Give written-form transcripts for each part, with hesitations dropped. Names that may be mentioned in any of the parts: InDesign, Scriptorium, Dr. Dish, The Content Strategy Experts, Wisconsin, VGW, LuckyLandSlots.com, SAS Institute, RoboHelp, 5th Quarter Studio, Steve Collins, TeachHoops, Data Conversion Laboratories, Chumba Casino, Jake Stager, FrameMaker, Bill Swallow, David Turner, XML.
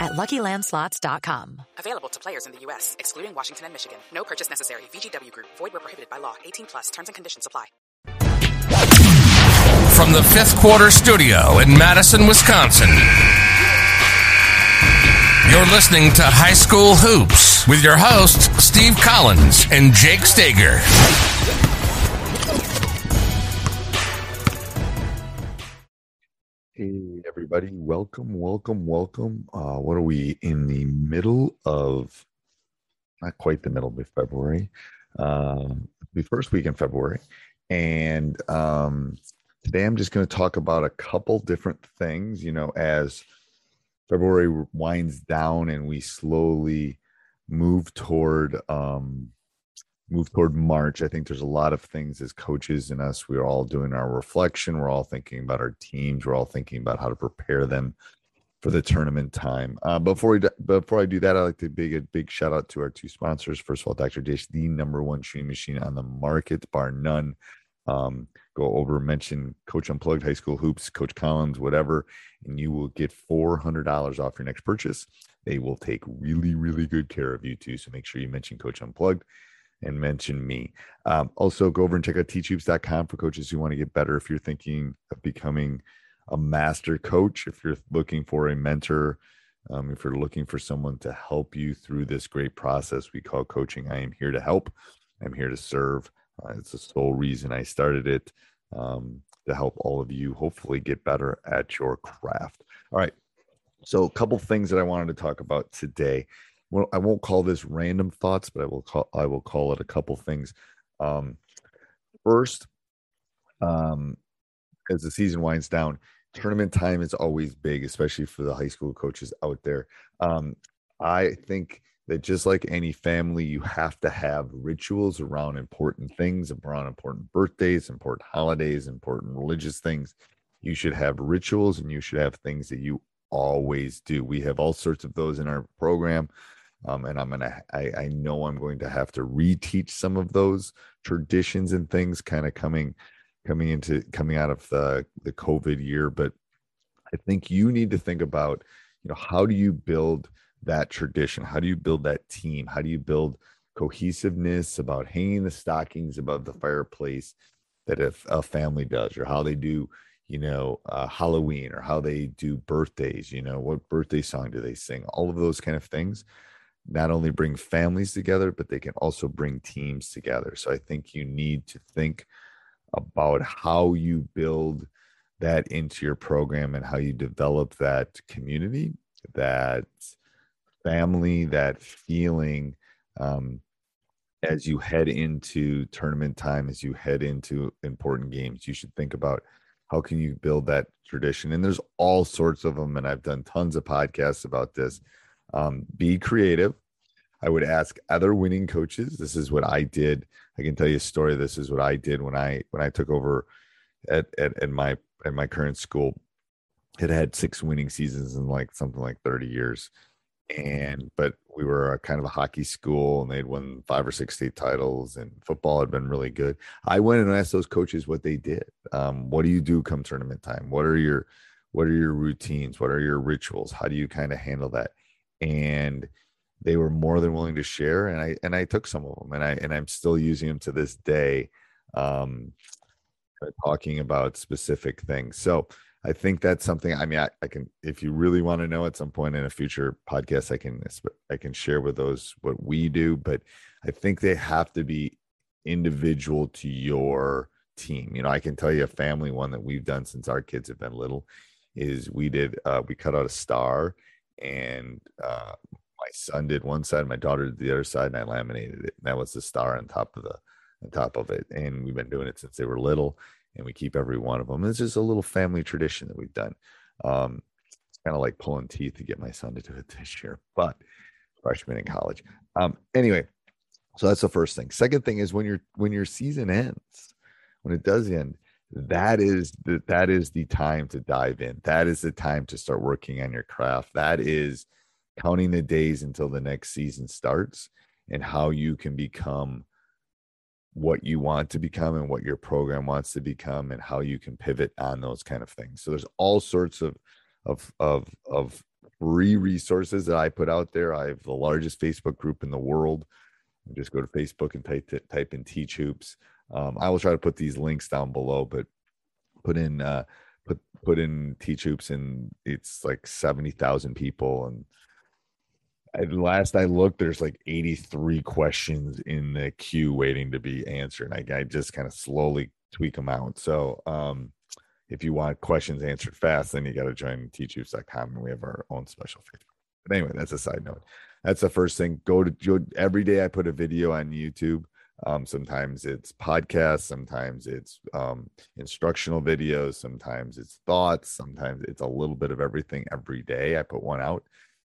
at LuckyLandSlots.com. Available to players in the U.S., excluding Washington and Michigan. No purchase necessary. VGW Group. Void where prohibited by law. 18+. Terms and conditions apply. From the 5th Quarter Studio in Madison, Wisconsin, you're listening to High School Hoops with your hosts, Steve Collins and Jake Stager. Hey, everybody. Welcome. What are we in the middle of? Not quite the middle of February. The first week in February. And today I'm just going to talk about a couple different things, you know, as February winds down and we slowly move toward March. I think there's a lot of things as coaches and us, we're all doing our reflection. We're all thinking about our teams. We're all thinking about how to prepare them for the tournament time. Before I do that, I'd like to make a big shout out to our two sponsors. First of all, Dr. Dish, the #1 shooting machine on the market, bar none. Go over, mention Coach Unplugged, High School Hoops, Coach Collins, whatever, and you will get $400 off your next purchase. They will take really, really good care of you too. So make sure you mention Coach Unplugged and mention me. Also go over and check out TeachHoops.com for coaches who want to get better. If you're thinking of becoming a master coach, if you're looking for a mentor, if you're looking for someone to help you through this great process we call coaching, I am here to help. I'm here to serve. It's the sole reason I started it, to help all of you hopefully get better at your craft. All right. So a couple things that I wanted to talk about today. Well, I won't call this random thoughts, but I will call it a couple things. First, as the season winds down, tournament time is always big, especially for the high school coaches out there. I think that just like any family, you have to have rituals around important things, around important birthdays, important holidays, important religious things. You should have rituals and you should have things that you always do. We have all sorts of those in our program. And I know I'm going to have to reteach some of those traditions and things kind of coming out of the COVID year. But I think you need to think about, you know, how do you build that tradition? How do you build that team? How do you build cohesiveness about hanging the stockings above the fireplace that if a family does, or how they do, you know, Halloween, or how they do birthdays, you know, what birthday song do they sing? All of those kind of things not only bring families together, but they can also bring teams together. So I think you need to think about how you build that into your program and how you develop that community, that family, that feeling, as you head into tournament time, as you head into important games. You should think about, how can you build that tradition? And there's all sorts of them, and I've done tons of podcasts about this. Be creative. I would ask other winning coaches. This is what I did. I can tell you a story. This is what I did when I took over at my current school. It had 6 winning seasons in like something like 30 years. But we were a kind of a hockey school, and they'd won 5 or 6 state titles, and football had been really good. I went and asked those coaches what they did. What do you do come tournament time? What are your routines? What are your rituals? How do you kind of handle that? And they were more than willing to share. And I took some of them, and I'm still using them to this day, talking about specific things. So I think that's something, I can, if you really want to know at some point in a future podcast, I can share with those what we do, but I think they have to be individual to your team. You know, I can tell you a family one that we've done since our kids have been little is we cut out a star, and my son did one side, my daughter did the other side, and I laminated it. And that was the star on top of it. And we've been doing it since they were little, and we keep every one of them. It's just a little family tradition that we've done. It's kind of like pulling teeth to get my son to do it this year, but freshman in college. Anyway, so that's the first thing. Second thing is when your season ends, when it does end, that is the time to dive in. That is the time to start working on your craft. That is counting the days until the next season starts, and how you can become what you want to become and what your program wants to become, and how you can pivot on those kind of things. So there's all sorts of free resources that I put out there. I have the largest Facebook group in the world. You just go to Facebook and type in Teach Hoops. I will try to put these links down below, but put in Teach Hoops, and it's like 70,000 people. And at last I looked, there's like 83 questions in the queue waiting to be answered. I just kind of slowly tweak them out. So if you want questions answered fast, then you got to join teachhoops.com, and we have our own special Facebook. But anyway, that's a side note. That's the first thing. Every day I put a video on YouTube. Sometimes it's podcasts, sometimes it's instructional videos, sometimes it's thoughts, sometimes it's a little bit of everything. Every day I put one out.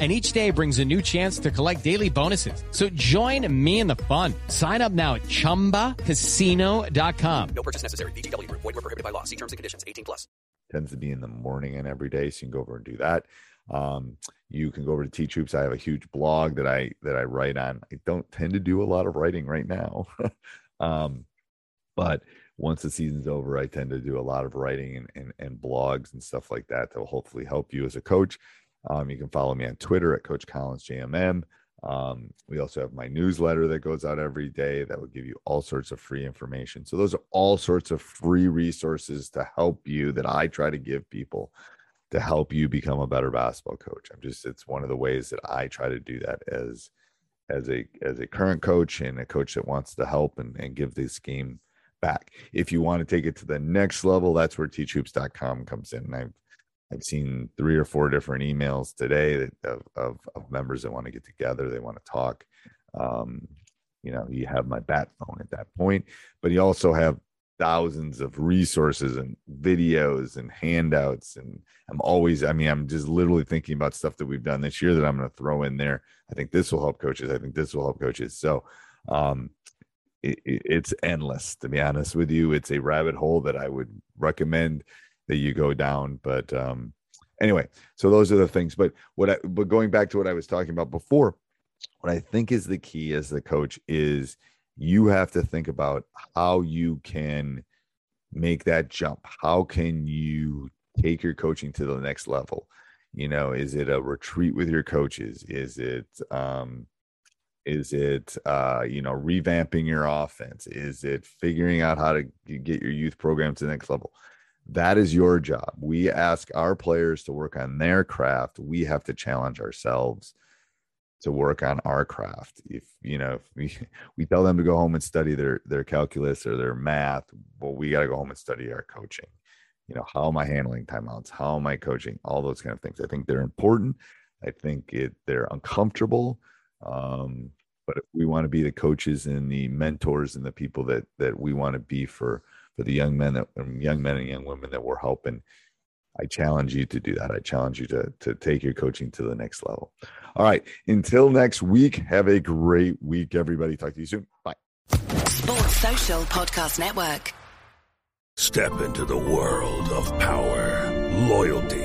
and each day brings a new chance to collect daily bonuses. So join me in the fun. Sign up now at ChumbaCasino.com. No purchase necessary. VGW. Void where prohibited by law. See terms and conditions. 18+. Tends to be in the morning and every day, so you can go over and do that. You can go over to Teach Hoops. I have a huge blog that I write on. I don't tend to do a lot of writing right now, but once the season's over, I tend to do a lot of writing and blogs and stuff like that that will hopefully help you as a coach. You can follow me on Twitter at Coach Collins JMM. We also have my newsletter that goes out every day that will give you all sorts of free information. So those are all sorts of free resources to help you that I try to give people to help you become a better basketball coach. It's one of the ways that I try to do that as a current coach and a coach that wants to help and give this game back. If you want to take it to the next level, that's where teachhoops.com comes in. And I've seen 3 or 4 different emails today of members that want to get together. They want to talk. You have my bat phone at that point, but you also have thousands of resources and videos and handouts. And I'm just literally thinking about stuff that we've done this year that I'm going to throw in there. I think this will help coaches. So it's endless, to be honest with you. It's a rabbit hole that I would recommend that you go down. But anyway, so those are the things. But going back to what I was talking about before, what I think is the key as the coach is you have to think about how you can make that jump. How can you take your coaching to the next level? You know, is it a retreat with your coaches? Is it revamping your offense? Is it figuring out how to get your youth program to the next level? That is your job. We ask our players to work on their craft. We have to challenge ourselves to work on our craft. If we tell them to go home and study their calculus or their math, well, we got to go home and study our coaching. How am I handling timeouts? How am I coaching? All those kind of things. I think they're important. I think they're uncomfortable. But if we want to be the coaches and the mentors and the people that we want to be for the young men and young women that we're helping, I challenge you to do that. I challenge you to take your coaching to the next level. All right. Until next week, have a great week, everybody. Talk to you soon. Bye. Sports Social Podcast Network. Step into the world of power, loyalty,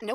No